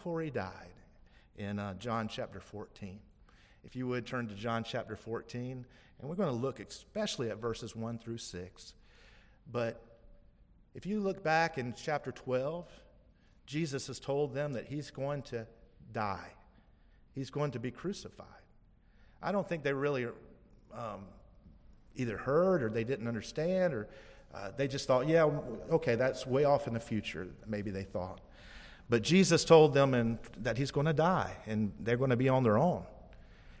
before he died in John chapter 14. If you would turn to John chapter 14, and we're going to look especially at verses 1 through 6. But if you look back in chapter 12, Jesus has told them that he's going to die. He's going to be crucified. I don't think they really either heard or they didn't understand, or they just thought, yeah, okay, that's way off in the future, maybe they thought. But Jesus told them that he's going to die, and they're going to be on their own.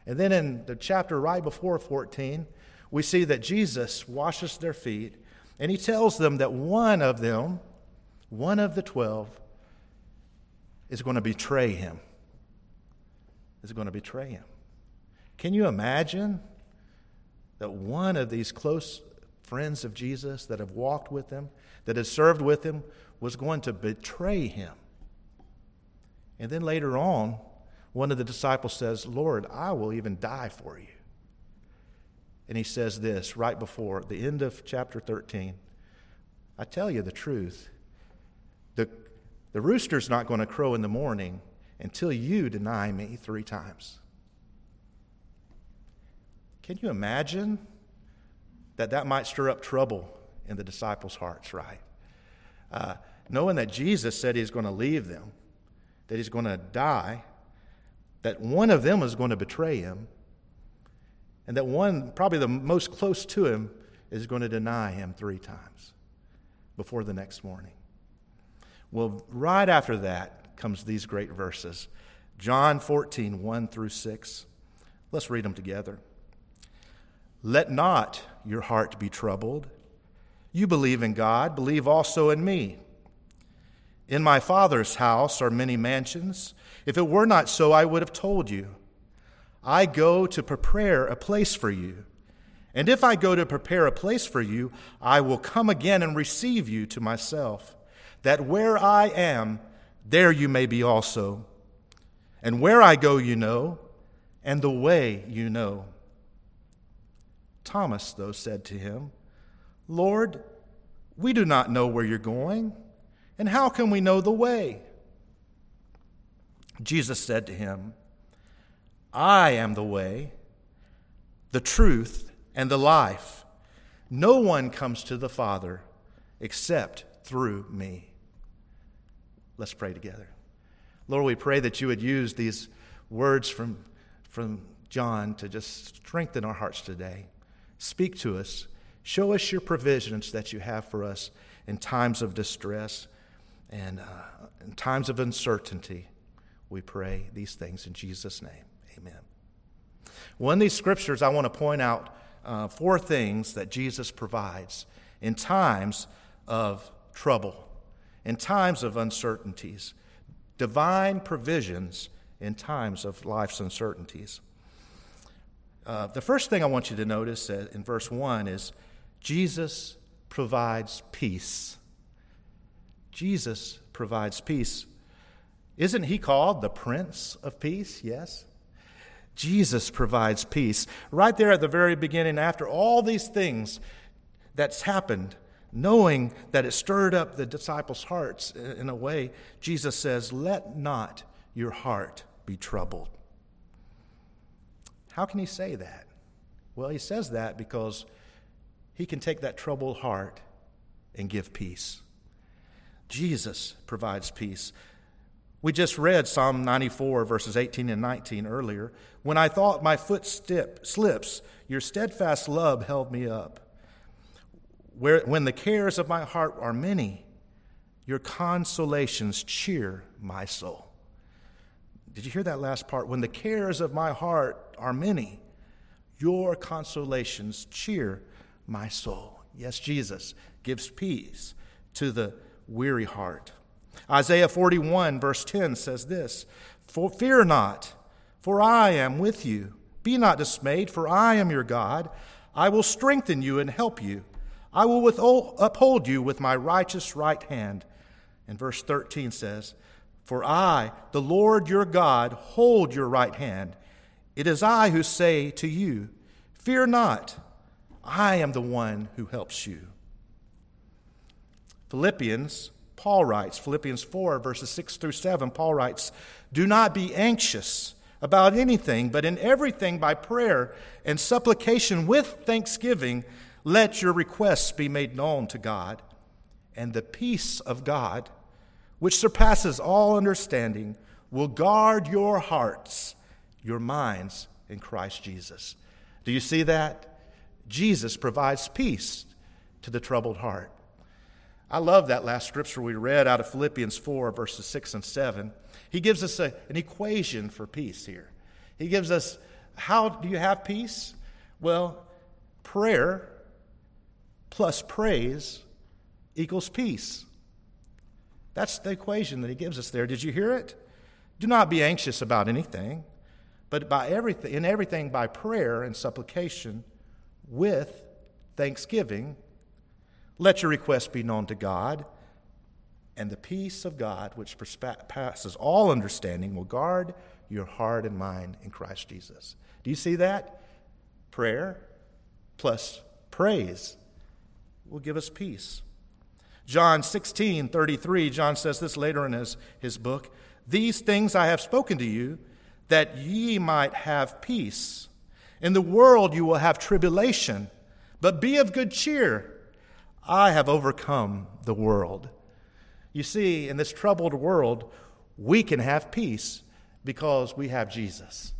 And then in the chapter right before 14, we see that Jesus washes their feet, and he tells them that one of the 12, is going to betray him. Can you imagine that one of these close friends of Jesus that have walked with him, that has served with him, was going to betray him? And then later on, one of the disciples says, "Lord, I will even die for you." And he says this right before the end of chapter 13. "I tell you the truth, the rooster's not going to crow in the morning until you deny me 3 times. Can you imagine that might stir up trouble in the disciples' hearts, right? Knowing that Jesus said he's going to leave them, that he's going to die, that one of them is going to betray him, and that one, probably the most close to him, is going to deny him 3 times before the next morning. Well, right after that comes these great verses, John 14, 1 through 6. Let's read them together. "Let not your heart be troubled. You believe in God, believe also in me. In my Father's house are many mansions. If it were not so, I would have told you. I go to prepare a place for you. And if I go to prepare a place for you, I will come again and receive you to myself, that where I am, there you may be also. And where I go, you know, and the way you know." Thomas, though, said to him, "Lord, we do not know where you're going, and how can we know the way?" Jesus said to him, "I am the way, the truth, and the life. No one comes to the Father except through me." Let's pray together. Lord, we pray that you would use these words from John to just strengthen our hearts today. Speak to us. Show us your provisions that you have for us in times of distress and in times of uncertainty. We pray these things in Jesus' name. Amen. Well, in these scriptures, I want to point out 4 things that Jesus provides in times of trouble, in times of uncertainties, divine provisions in times of life's uncertainties. The first thing I want you to notice in verse 1 is Jesus provides peace. Jesus provides peace. Isn't he called the Prince of Peace? Yes. Jesus provides peace. Right there at the very beginning, after all these things that's happened, knowing that it stirred up the disciples' hearts in a way, Jesus says, "Let not your heart be troubled." How can he say that? Well, he says that because he can take that troubled heart and give peace. Jesus provides peace. We just read Psalm 94, verses 18 and 19 earlier. "When I thought my foot slips, your steadfast love held me up. When the cares of my heart are many, your consolations cheer my soul." Did you hear that last part? When the cares of my heart are many, your consolations cheer my soul. Yes, Jesus gives peace to the weary heart. Isaiah 41, verse 10 says this, "Fear not, for I am with you. Be not dismayed, for I am your God. I will strengthen you and help you. I will uphold you with my righteous right hand." And verse 13 says, "For I, the Lord your God, hold your right hand. It is I who say to you, fear not, I am the one who helps you." Philippians, Paul writes, Philippians 4, verses 6 through 7, Paul writes, "Do not be anxious about anything, but in everything by prayer and supplication with thanksgiving, let your requests be made known to God. And the peace of God, which surpasses all understanding, will guard your hearts, your minds in Christ Jesus." Do you see that? Jesus provides peace to the troubled heart. I love that last scripture we read out of Philippians 4, verses 6 and 7. He gives us an equation for peace here. He gives us, how do you have peace? Well, prayer plus praise equals peace. That's the equation that he gives us there. Did you hear it? Do not be anxious about anything, but in everything by prayer and supplication with thanksgiving, let your requests be known to God, and the peace of God, which passes all understanding, will guard your heart and mind in Christ Jesus. Do you see that? Prayer plus praise will give us peace. John 16:33, John says this later in his book, "These things I have spoken to you, that ye might have peace. In the world you will have tribulation, but be of good cheer. I have overcome the world." You see, in this troubled world, we can have peace because we have Jesus.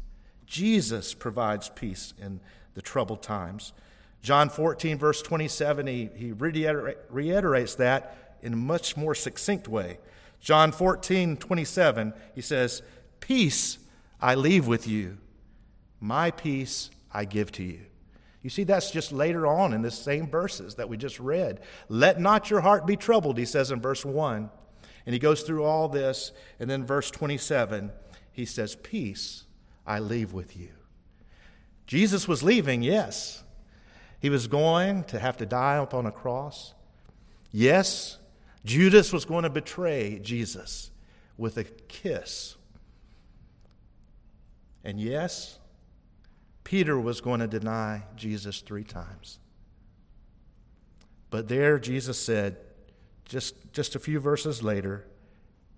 Jesus provides peace in the troubled times. John 14, verse 27, he reiterates that in a much more succinct way. John 14, 27, he says, "Peace I leave with you, my peace I give to you." You see, that's just later on in the same verses that we just read. "Let not your heart be troubled," he says in verse 1. And he goes through all this, and then verse 27, he says, "Peace I leave with you." Jesus was leaving, yes. He was going to have to die upon a cross. Yes, Judas was going to betray Jesus with a kiss. And yes, Peter was going to deny Jesus 3 times. But there Jesus said, just a few verses later,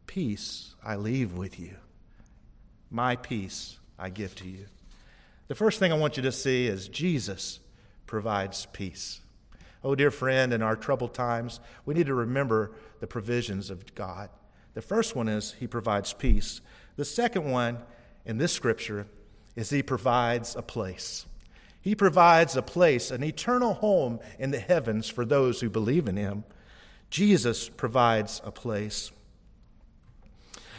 "Peace I leave with you. My peace I give to you." The first thing I want you to see is Jesus provides peace. Oh, dear friend, in our troubled times, we need to remember the provisions of God. The first one is he provides peace. The second one in this scripture is he provides a place. He provides a place, an eternal home in the heavens for those who believe in him. Jesus provides a place.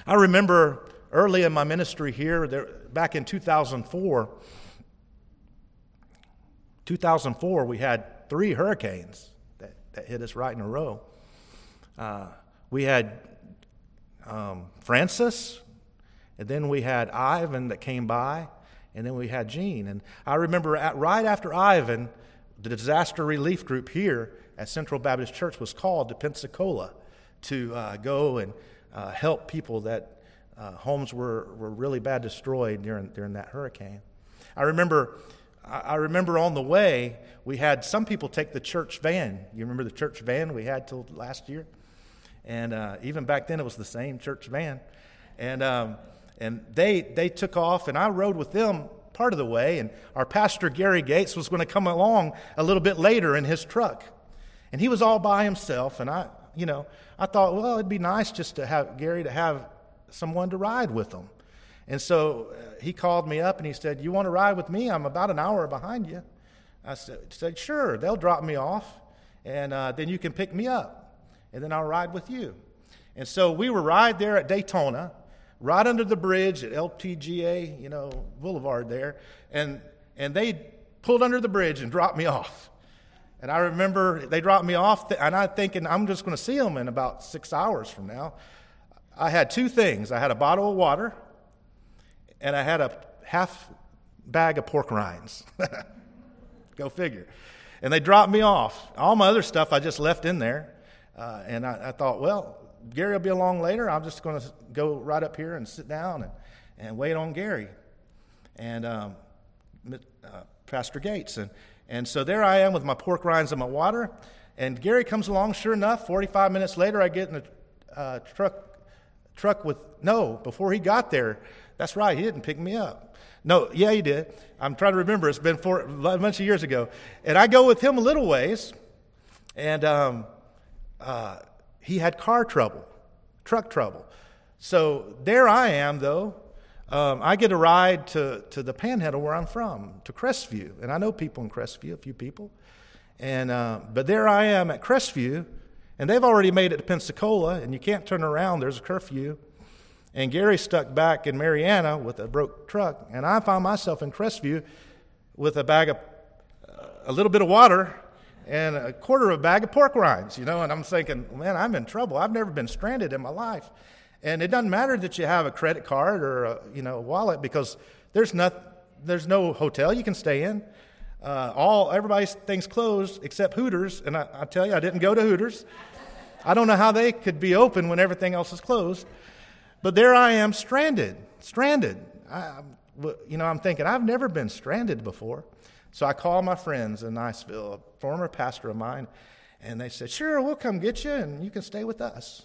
I remember early in my ministry here, back in 2004, we had 3 hurricanes that hit us right in a row. We had Francis, and then we had Ivan that came by, and then we had Gene. And I remember right after Ivan, the disaster relief group here at Central Baptist Church was called to Pensacola to go and help people that homes were really bad destroyed during that hurricane. I remember on the way, we had some people take the church van. You remember the church van we had till last year? And even back then, it was the same church van. And they took off, and I rode with them part of the way. And our pastor, Gary Gates, was going to come along a little bit later in his truck. And he was all by himself. And I thought, well, it'd be nice just to have Gary to have someone to ride with him. And so he called me up and he said, "You want to ride with me? I'm about an hour behind you." I said, "Sure, they'll drop me off, and then you can pick me up, and then I'll ride with you." And so we were right there at Daytona, right under the bridge at LPGA, Boulevard there, and they pulled under the bridge and dropped me off. And I remember they dropped me off, and I'm thinking I'm just going to see them in about 6 hours from now. I had 2 things. I had a bottle of water, and I had a half bag of pork rinds. Go figure. And they dropped me off. All my other stuff I just left in there. And I thought, well, Gary will be along later. I'm just going to go right up here and sit down and wait on Gary and Pastor Gates. And so there I am with my pork rinds and my water. And Gary comes along. Sure enough, 45 minutes later, I get in truck with, no, before he got there. That's right, he didn't pick me up. No, yeah, he did. I'm trying to remember. It's been a bunch of years ago. And I go with him a little ways, and he had car trouble, truck trouble. So there I am, though. I get a ride to the Panhandle where I'm from, to Crestview. And I know people in Crestview, a few people. And but there I am at Crestview, and they've already made it to Pensacola, and you can't turn around. There's a curfew. And Gary's stuck back in Mariana with a broke truck, and I found myself in Crestview with a bag of a little bit of water and a quarter of a bag of pork rinds, you know. And I'm thinking, man, I'm in trouble. I've never been stranded in my life. And it doesn't matter that you have a credit card or a, you know, a wallet, because there's no hotel you can stay in. Everybody's things closed except Hooters, and I tell you, I didn't go to Hooters. I don't know how they could be open when everything else is closed. But there I am, stranded. I'm thinking, I've never been stranded before. So I call my friends in Niceville, a former pastor of mine, and they said, sure, we'll come get you, and you can stay with us.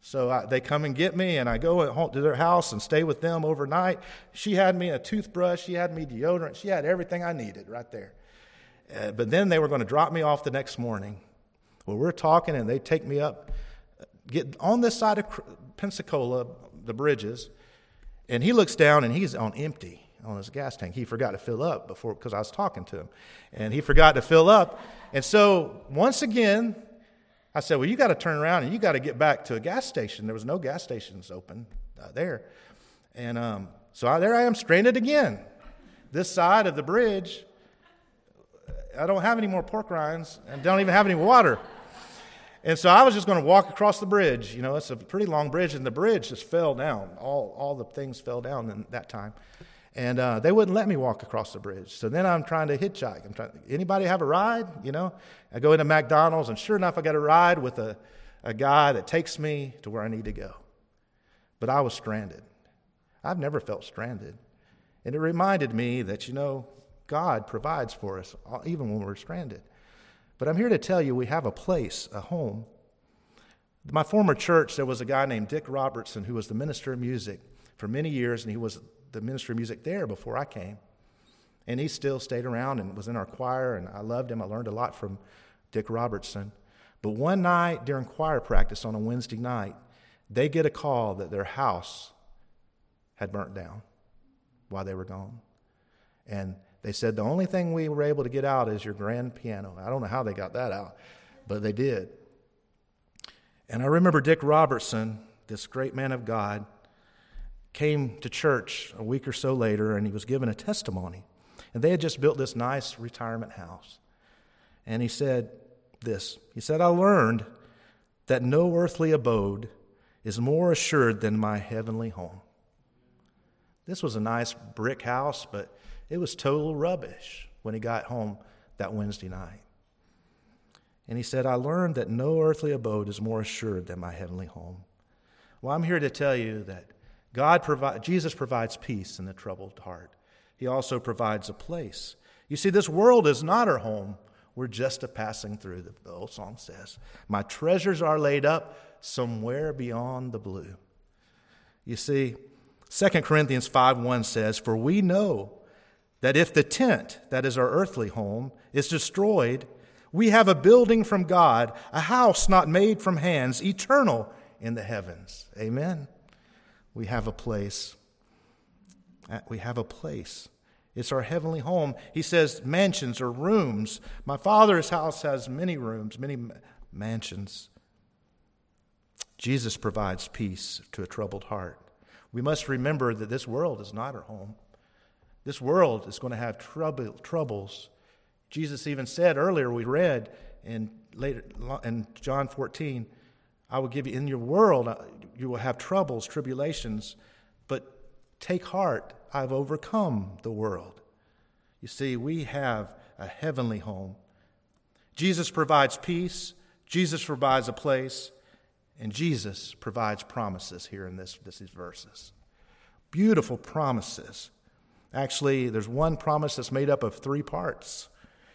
So they come and get me, and I go home to their house and stay with them overnight. She had me a toothbrush. She had me deodorant. She had everything I needed right there. But then they were going to drop me off the next morning. Well, we're talking, and they take me up, get on this side of Pensacola, the bridges, and he looks down and he's on empty on his gas tank. He forgot to fill up before, because I was talking to him, and he forgot to fill up. And so once again, I said, well, you got to turn around and you got to get back to a gas station. There was no gas stations open there. And so there I am, stranded again, this side of the bridge. I don't have any more pork rinds and don't even have any water. And so I was just going to walk across the bridge. You know, it's a pretty long bridge, and the bridge just fell down. All the things fell down in that time. And they wouldn't let me walk across the bridge. So then I'm trying to hitchhike. Anybody have a ride? You know, I go into McDonald's, and sure enough, I got a ride with a guy that takes me to where I need to go. But I was stranded. I've never felt stranded. And it reminded me that, you know, God provides for us, even when we're stranded. But I'm here to tell you we have a place, a home. My former church, there was a guy named Dick Robertson who was the minister of music for many years, and he was the minister of music there before I came. And he still stayed around and was in our choir, and I loved him. I learned a lot from Dick Robertson. But one night during choir practice on a Wednesday night, they get a call that their house had burnt down while they were gone. And they said, the only thing we were able to get out is your grand piano. I don't know how they got that out, but they did. And I remember Dick Robertson, this great man of God, came to church a week or so later, and he was given a testimony. And they had just built this nice retirement house. And he said this. He said, I learned that no earthly abode is more assured than my heavenly home. This was a nice brick house, but it was total rubbish when he got home that Wednesday night. And he said, I learned that no earthly abode is more assured than my heavenly home. Well, I'm here to tell you that Jesus provides peace in the troubled heart. He also provides a place. You see, this world is not our home. We're just a passing through, the old song says. My treasures are laid up somewhere beyond the blue. You see, 2 Corinthians 5:1 says, for we know that if the tent, that is our earthly home, is destroyed, we have a building from God, a house not made from hands, eternal in the heavens. Amen. We have a place. We have a place. It's our heavenly home. He says mansions or rooms. My Father's house has many rooms, many mansions. Jesus provides peace to a troubled heart. We must remember that this world is not our home. This world is going to have troubles. Jesus even said earlier, we read in John 14, I will give you, in your world, you will have troubles, tribulations, but take heart, I've overcome the world. You see, we have a heavenly home. Jesus provides peace, Jesus provides a place, and Jesus provides promises here in these verses. Beautiful promises. Actually, there's one promise that's made up of three parts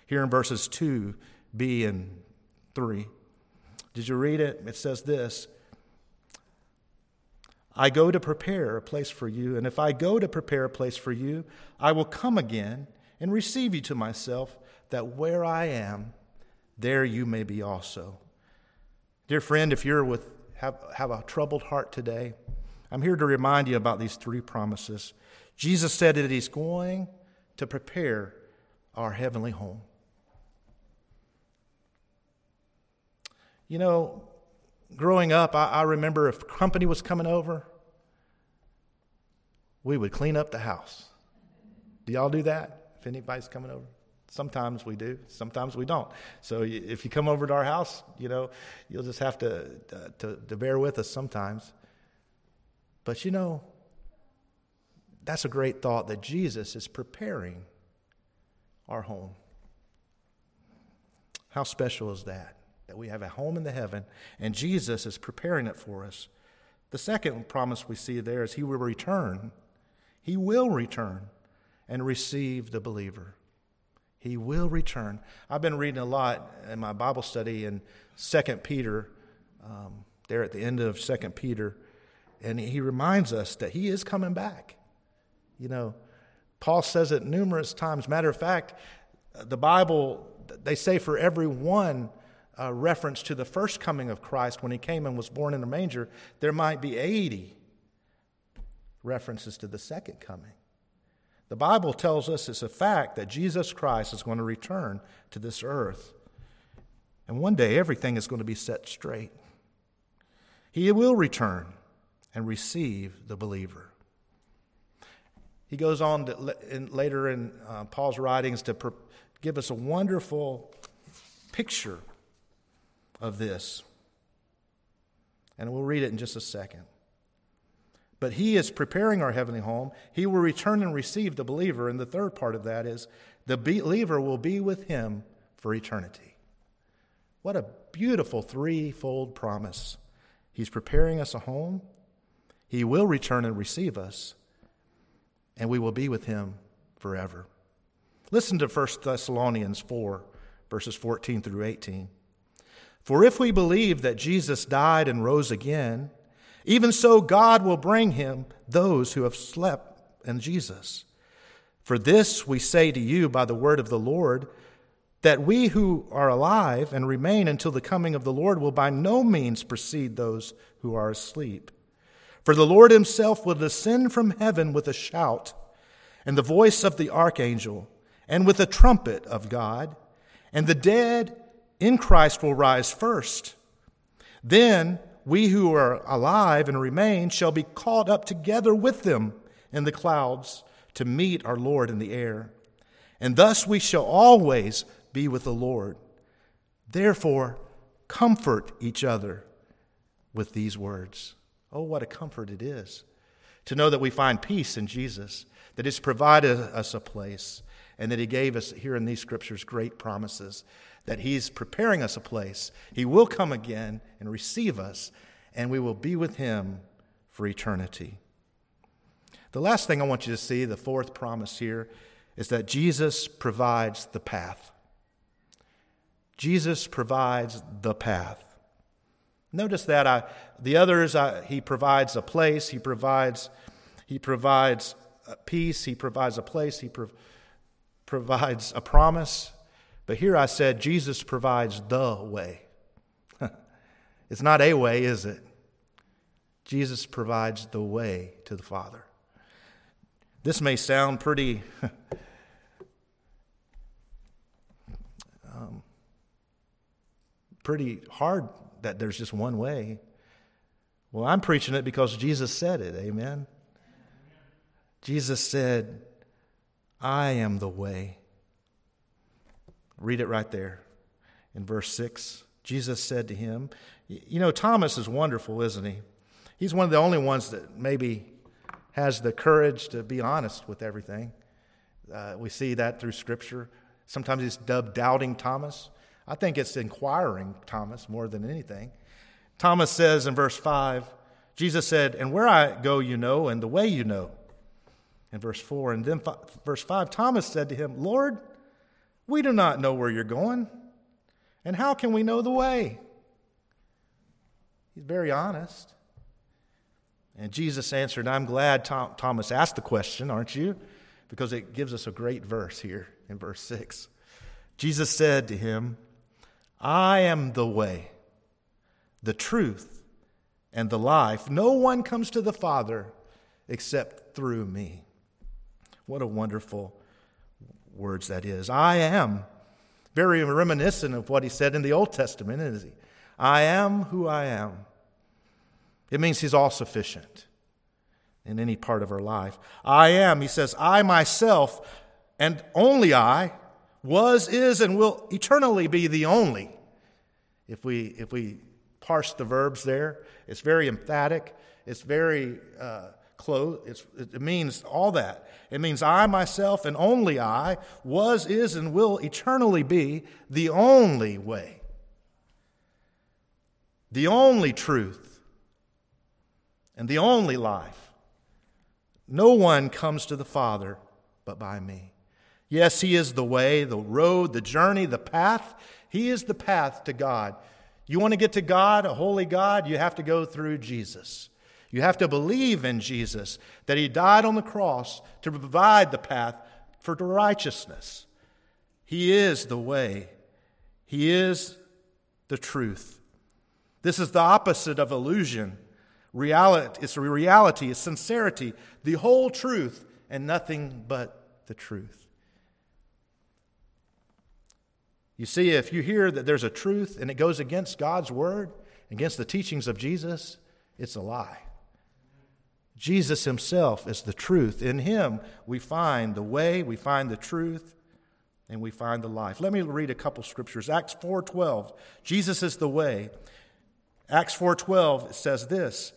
here in verses 2b and 3. Did you read it? It says this, I go to prepare a place for you, and if I go to prepare a place for you, I will come again and receive you to myself, that where I am, there you may be also." Dear friend, if you're have a troubled heart today, I'm here to remind you about these three promises. Jesus said that he's going to prepare our heavenly home. You know, growing up, I remember if company was coming over, we would clean up the house. Do y'all do that? If anybody's coming over? Sometimes we do. Sometimes we don't. So if you come over to our house, you know, you'll just have to bear with us sometimes. But, you know, that's a great thought that Jesus is preparing our home. How special is that? That we have a home in the heaven, and Jesus is preparing it for us. The second promise we see there is he will return. He will return and receive the believer. He will return. I've been reading a lot in my Bible study in 2 Peter, there at the end of 2 Peter, and he reminds us that he is coming back. You know, Paul says it numerous times. Matter of fact, the Bible, they say for every one reference to the first coming of Christ when he came and was born in a manger, there might be 80 references to the second coming. The Bible tells us it's a fact that Jesus Christ is going to return to this earth. And one day everything is going to be set straight. He will return and receive the believer. He goes on to, later in Paul's writings to give us a wonderful picture of this. And we'll read it in just a second. But he is preparing our heavenly home. He will return and receive the believer. And the third part of that is the believer will be with him for eternity. What a beautiful threefold promise. He's preparing us a home. He will return and receive us. And we will be with him forever. Listen to 1 Thessalonians 4, verses 14 through 18. "For if we believe that Jesus died and rose again, even so God will bring him those who have slept in Jesus. For this we say to you by the word of the Lord, that we who are alive and remain until the coming of the Lord will by no means precede those who are asleep. For the Lord himself will descend from heaven with a shout, and the voice of the archangel, and with a trumpet of God, and the dead in Christ will rise first. Then we who are alive and remain shall be caught up together with them in the clouds to meet our Lord in the air. And thus we shall always be with the Lord. Therefore, comfort each other with these words." Oh, what a comfort it is to know that we find peace in Jesus, that he's provided us a place, and that he gave us here in these scriptures great promises, that he's preparing us a place. He will come again and receive us, and we will be with him for eternity. The last thing I want you to see, the fourth promise here, is that Jesus provides the path. Jesus provides the path. Notice that he provides a place, he provides peace, he provides a place, he provides a promise. But here I said Jesus provides the way. It's not a way, is it? Jesus provides the way to the Father. This may sound pretty pretty hard, that there's just one way. Well, I'm preaching it because Jesus said it. Amen. Jesus said, "I am the way." Read it right there in verse 6. Jesus said to him, you know, Thomas is wonderful, isn't he? He's one of the only ones that maybe has the courage to be honest with everything. We see that through Scripture. Sometimes he's dubbed Doubting Thomas. I think it's Inquiring Thomas more than anything. Thomas says in verse 5, Jesus said, "And where I go you know, and the way you know." In verse 4, and then verse 5, Thomas said to him, "Lord, we do not know where you're going, and how can we know the way?" He's very honest. And Jesus answered, I'm glad Thomas asked the question, aren't you? Because it gives us a great verse here in verse 6. Jesus said to him, I am the way, the truth, and the life. No one comes to the Father except through me. What a wonderful words that is. I am. Very reminiscent of what he said in the Old Testament, isn't he? I am who I am. It means he's all sufficient in any part of our life. I am, he says, I myself, and only I, was, is, and will eternally be the only. If we parse the verbs there, it's very emphatic. It's very close. It means all that. It means I myself and only I was, is, and will eternally be the only way, the only truth, and the only life. No one comes to the Father but by me. Yes, he is the way, the road, the journey, the path. He is the path to God. You want to get to God, a holy God, you have to go through Jesus. You have to believe in Jesus, that he died on the cross to provide the path for righteousness. He is the way. He is the truth. This is the opposite of illusion. Reality, it's reality, it's sincerity, the whole truth, and nothing but the truth. You see, if you hear that there's a truth and it goes against God's word, against the teachings of Jesus, it's a lie. Jesus himself is the truth. In him, we find the way, we find the truth, and we find the life. Let me read a couple scriptures. Acts 4:12, Jesus is the way. Acts 4:12 says this,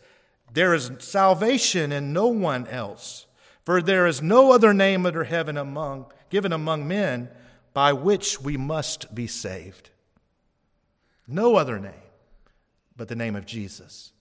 there is salvation in no one else, for there is no other name under heaven given among men by which we must be saved. No other name but the name of Jesus.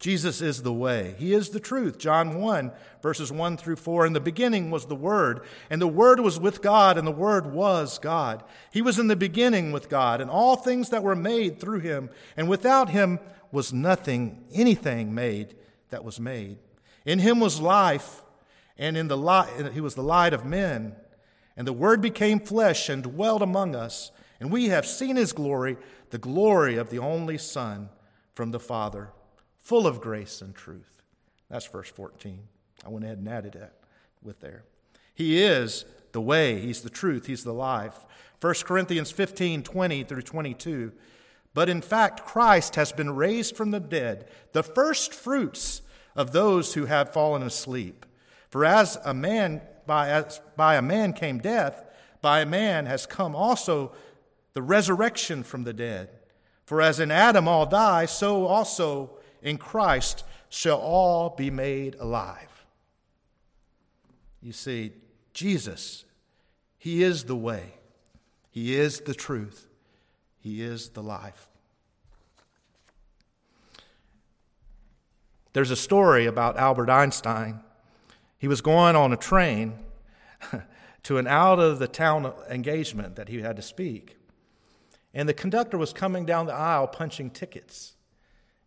Jesus is the way. He is the truth. John 1, verses 1 through 4. In the beginning was the Word, and the Word was with God, and the Word was God. He was in the beginning with God, and all things that were made through him, and without him was nothing, anything made that was made. In him was life, and in the light he was the light of men. And the Word became flesh and dwelt among us, and we have seen his glory, the glory of the only Son from the Father, full of grace and truth. That's verse 14. I went ahead and added that with there. He is the way. He's the truth. He's the life. 1 Corinthians 15:20 through 22. But in fact, Christ has been raised from the dead, the first fruits of those who have fallen asleep. For as by a man came death, by a man has come also the resurrection from the dead. For as in Adam all die, so also in Christ shall all be made alive. You see, Jesus, he is the way. He is the truth. He is the life. There's a story about Albert Einstein. He was going on a train to an out-of-the-town engagement that he had to speak. And the conductor was coming down the aisle punching tickets.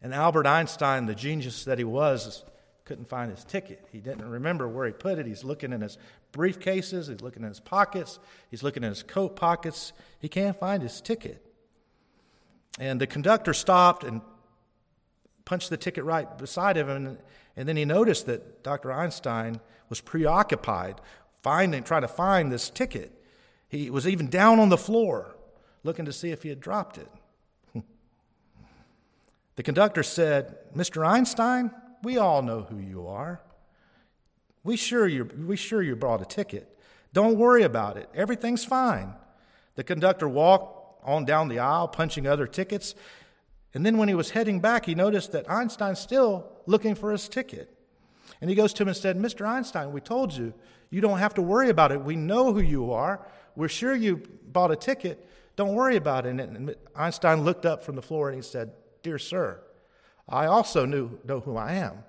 And Albert Einstein, the genius that he was, couldn't find his ticket. He didn't remember where he put it. He's looking in his briefcases. He's looking in his pockets. He's looking in his coat pockets. He can't find his ticket. And the conductor stopped and punched the ticket right beside him. And then he noticed that Dr. Einstein was preoccupied trying to find this ticket. He was even down on the floor looking to see if he had dropped it. The conductor said, Mr. Einstein, we all know who you are. We sure you brought a ticket. Don't worry about it. Everything's fine. The conductor walked on down the aisle, punching other tickets. And then when he was heading back, he noticed that Einstein's still looking for his ticket. And he goes to him and said, Mr. Einstein, we told you, you don't have to worry about it. We know who you are. We're sure you bought a ticket. Don't worry about it. And Einstein looked up from the floor and he said, Dear sir, I also know who I am.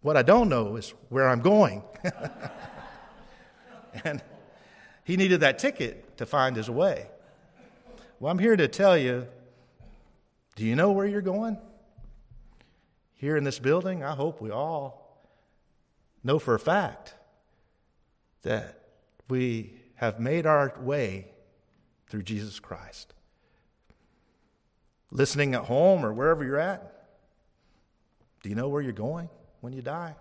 What I don't know is where I'm going. And he needed that ticket to find his way. Well, I'm here to tell you, do you know where you're going? here in this building, I hope we all know for a fact that we have made our way through Jesus Christ. Listening at home or wherever you're at, do you know where you're going when you die?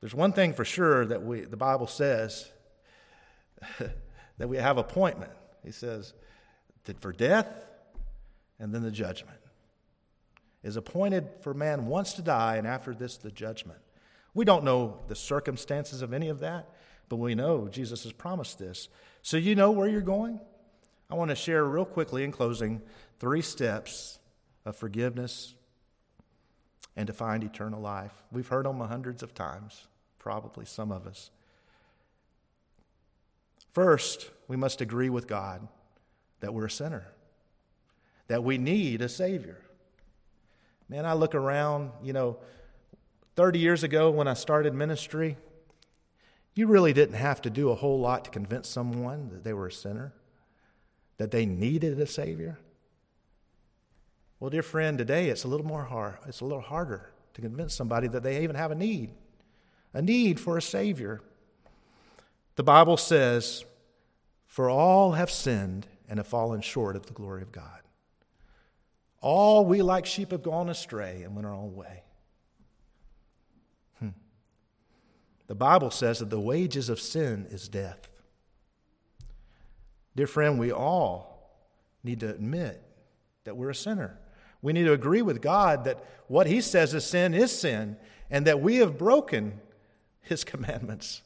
There's one thing for sure that the Bible says that we have appointment. He says that for death and then the judgment. Is appointed for man once to die, and after this the judgment. We don't know the circumstances of any of that, but we know Jesus has promised this. So you know where you're going? I want to share real quickly in closing 3 steps of forgiveness and to find eternal life. We've heard them hundreds of times, probably some of us. First, we must agree with God that we're a sinner, that we need a Savior. Man, I look around, 30 years ago when I started ministry, you really didn't have to do a whole lot to convince someone that they were a sinner, that they needed a Savior. Well, dear friend, today it's a little more hard. It's a little harder to convince somebody that they even have a need for a Savior. The Bible says, "For all have sinned and have fallen short of the glory of God. All we like sheep have gone astray and went our own way." The Bible says that the wages of sin is death. Dear friend, we all need to admit that we're a sinner. We need to agree with God that what He says is sin, and that we have broken His commandments.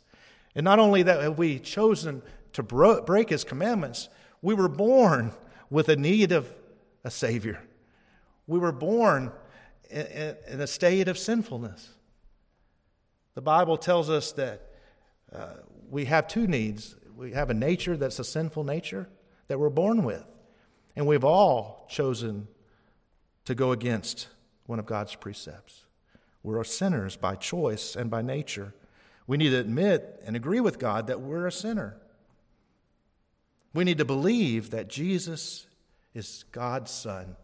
And not only that have we chosen to break His commandments, we were born with a need of a Savior. We were born in a state of sinfulness. The Bible tells us that we have 2 needs. We have a nature that's a sinful nature that we're born with. And we've all chosen to go against one of God's precepts. We're sinners by choice and by nature. We need to admit and agree with God that we're a sinner. We need to believe that Jesus is God's Son,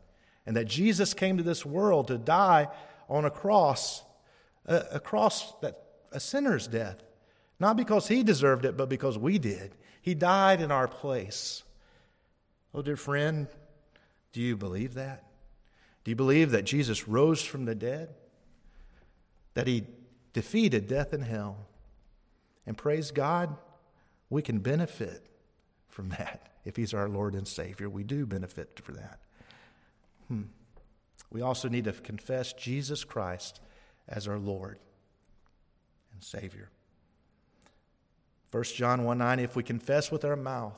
and that Jesus came to this world to die on a cross that a sinner's death, not because He deserved it, but because we did. He died in our place. Oh, dear friend, do you believe that? Do you believe that Jesus rose from the dead? That He defeated death and hell? And praise God, we can benefit from that. If He's our Lord and Savior, we do benefit from that. We also need to confess Jesus Christ as our Lord and Savior. 1 John 1:9, if we confess with our mouth,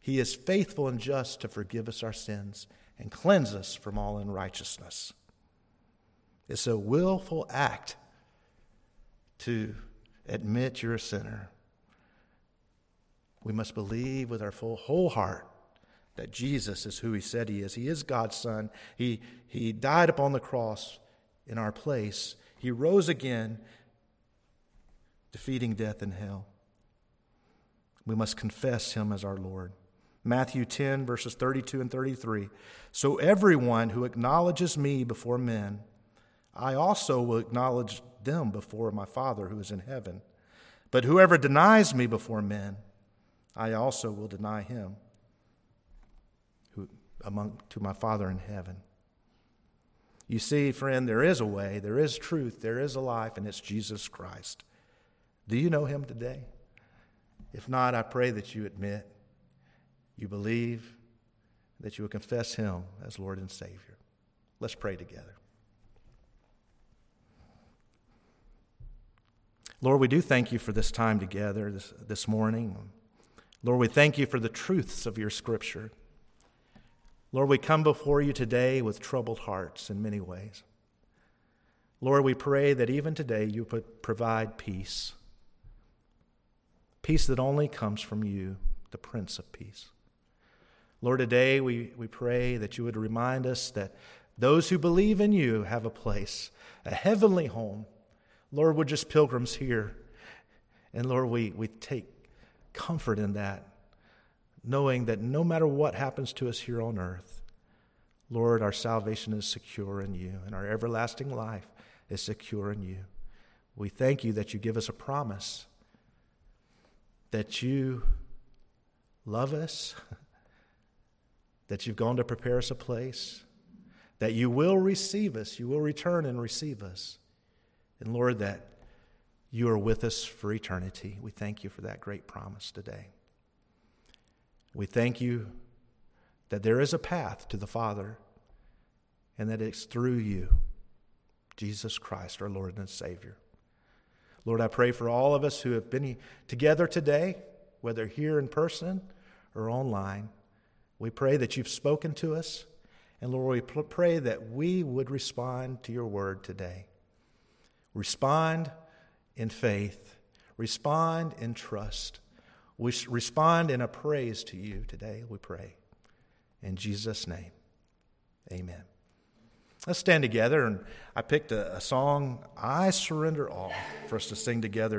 He is faithful and just to forgive us our sins and cleanse us from all unrighteousness. It's a willful act to admit you're a sinner. We must believe with our whole heart that Jesus is who He said He is. He is God's Son. He died upon the cross in our place. He rose again, defeating death and hell. We must confess Him as our Lord. Matthew 10, verses 32 and 33. So everyone who acknowledges me before men, I also will acknowledge them before my Father who is in heaven. But whoever denies me before men, I also will deny him to my Father in heaven. You see, friend, there is a way, there is truth, there is a life, and it's Jesus Christ. Do you know Him today? If not, I pray that you admit, you believe, that you will confess Him as Lord and Savior. Let's pray together. Lord, we do thank You for this time together this morning. Lord, we thank You for the truths of Your Scripture. Lord, we come before You today with troubled hearts in many ways. Lord, we pray that even today You would provide peace, peace that only comes from You, the Prince of Peace. Lord, today we pray that You would remind us that those who believe in You have a place, a heavenly home. Lord, we're just pilgrims here, and Lord, we take comfort in that, knowing that no matter what happens to us here on earth, Lord, our salvation is secure in you, and our everlasting life is secure in you. We thank you that you give us a promise, that you love us, that you've gone to prepare us a place, that you will receive us, you will return and receive us. And Lord, that you are with us for eternity. We thank you for that great promise today. We thank you that there is a path to the Father and that it's through you, Jesus Christ, our Lord and Savior. Lord, I pray for all of us who have been together today, whether here in person or online. We pray that you've spoken to us. And Lord, we pray that we would respond to your word today. Respond in faith. Respond in trust. We respond in a praise to you today, we pray. In Jesus' name, amen. Let's stand together, and I picked a song, I Surrender All, for us to sing together.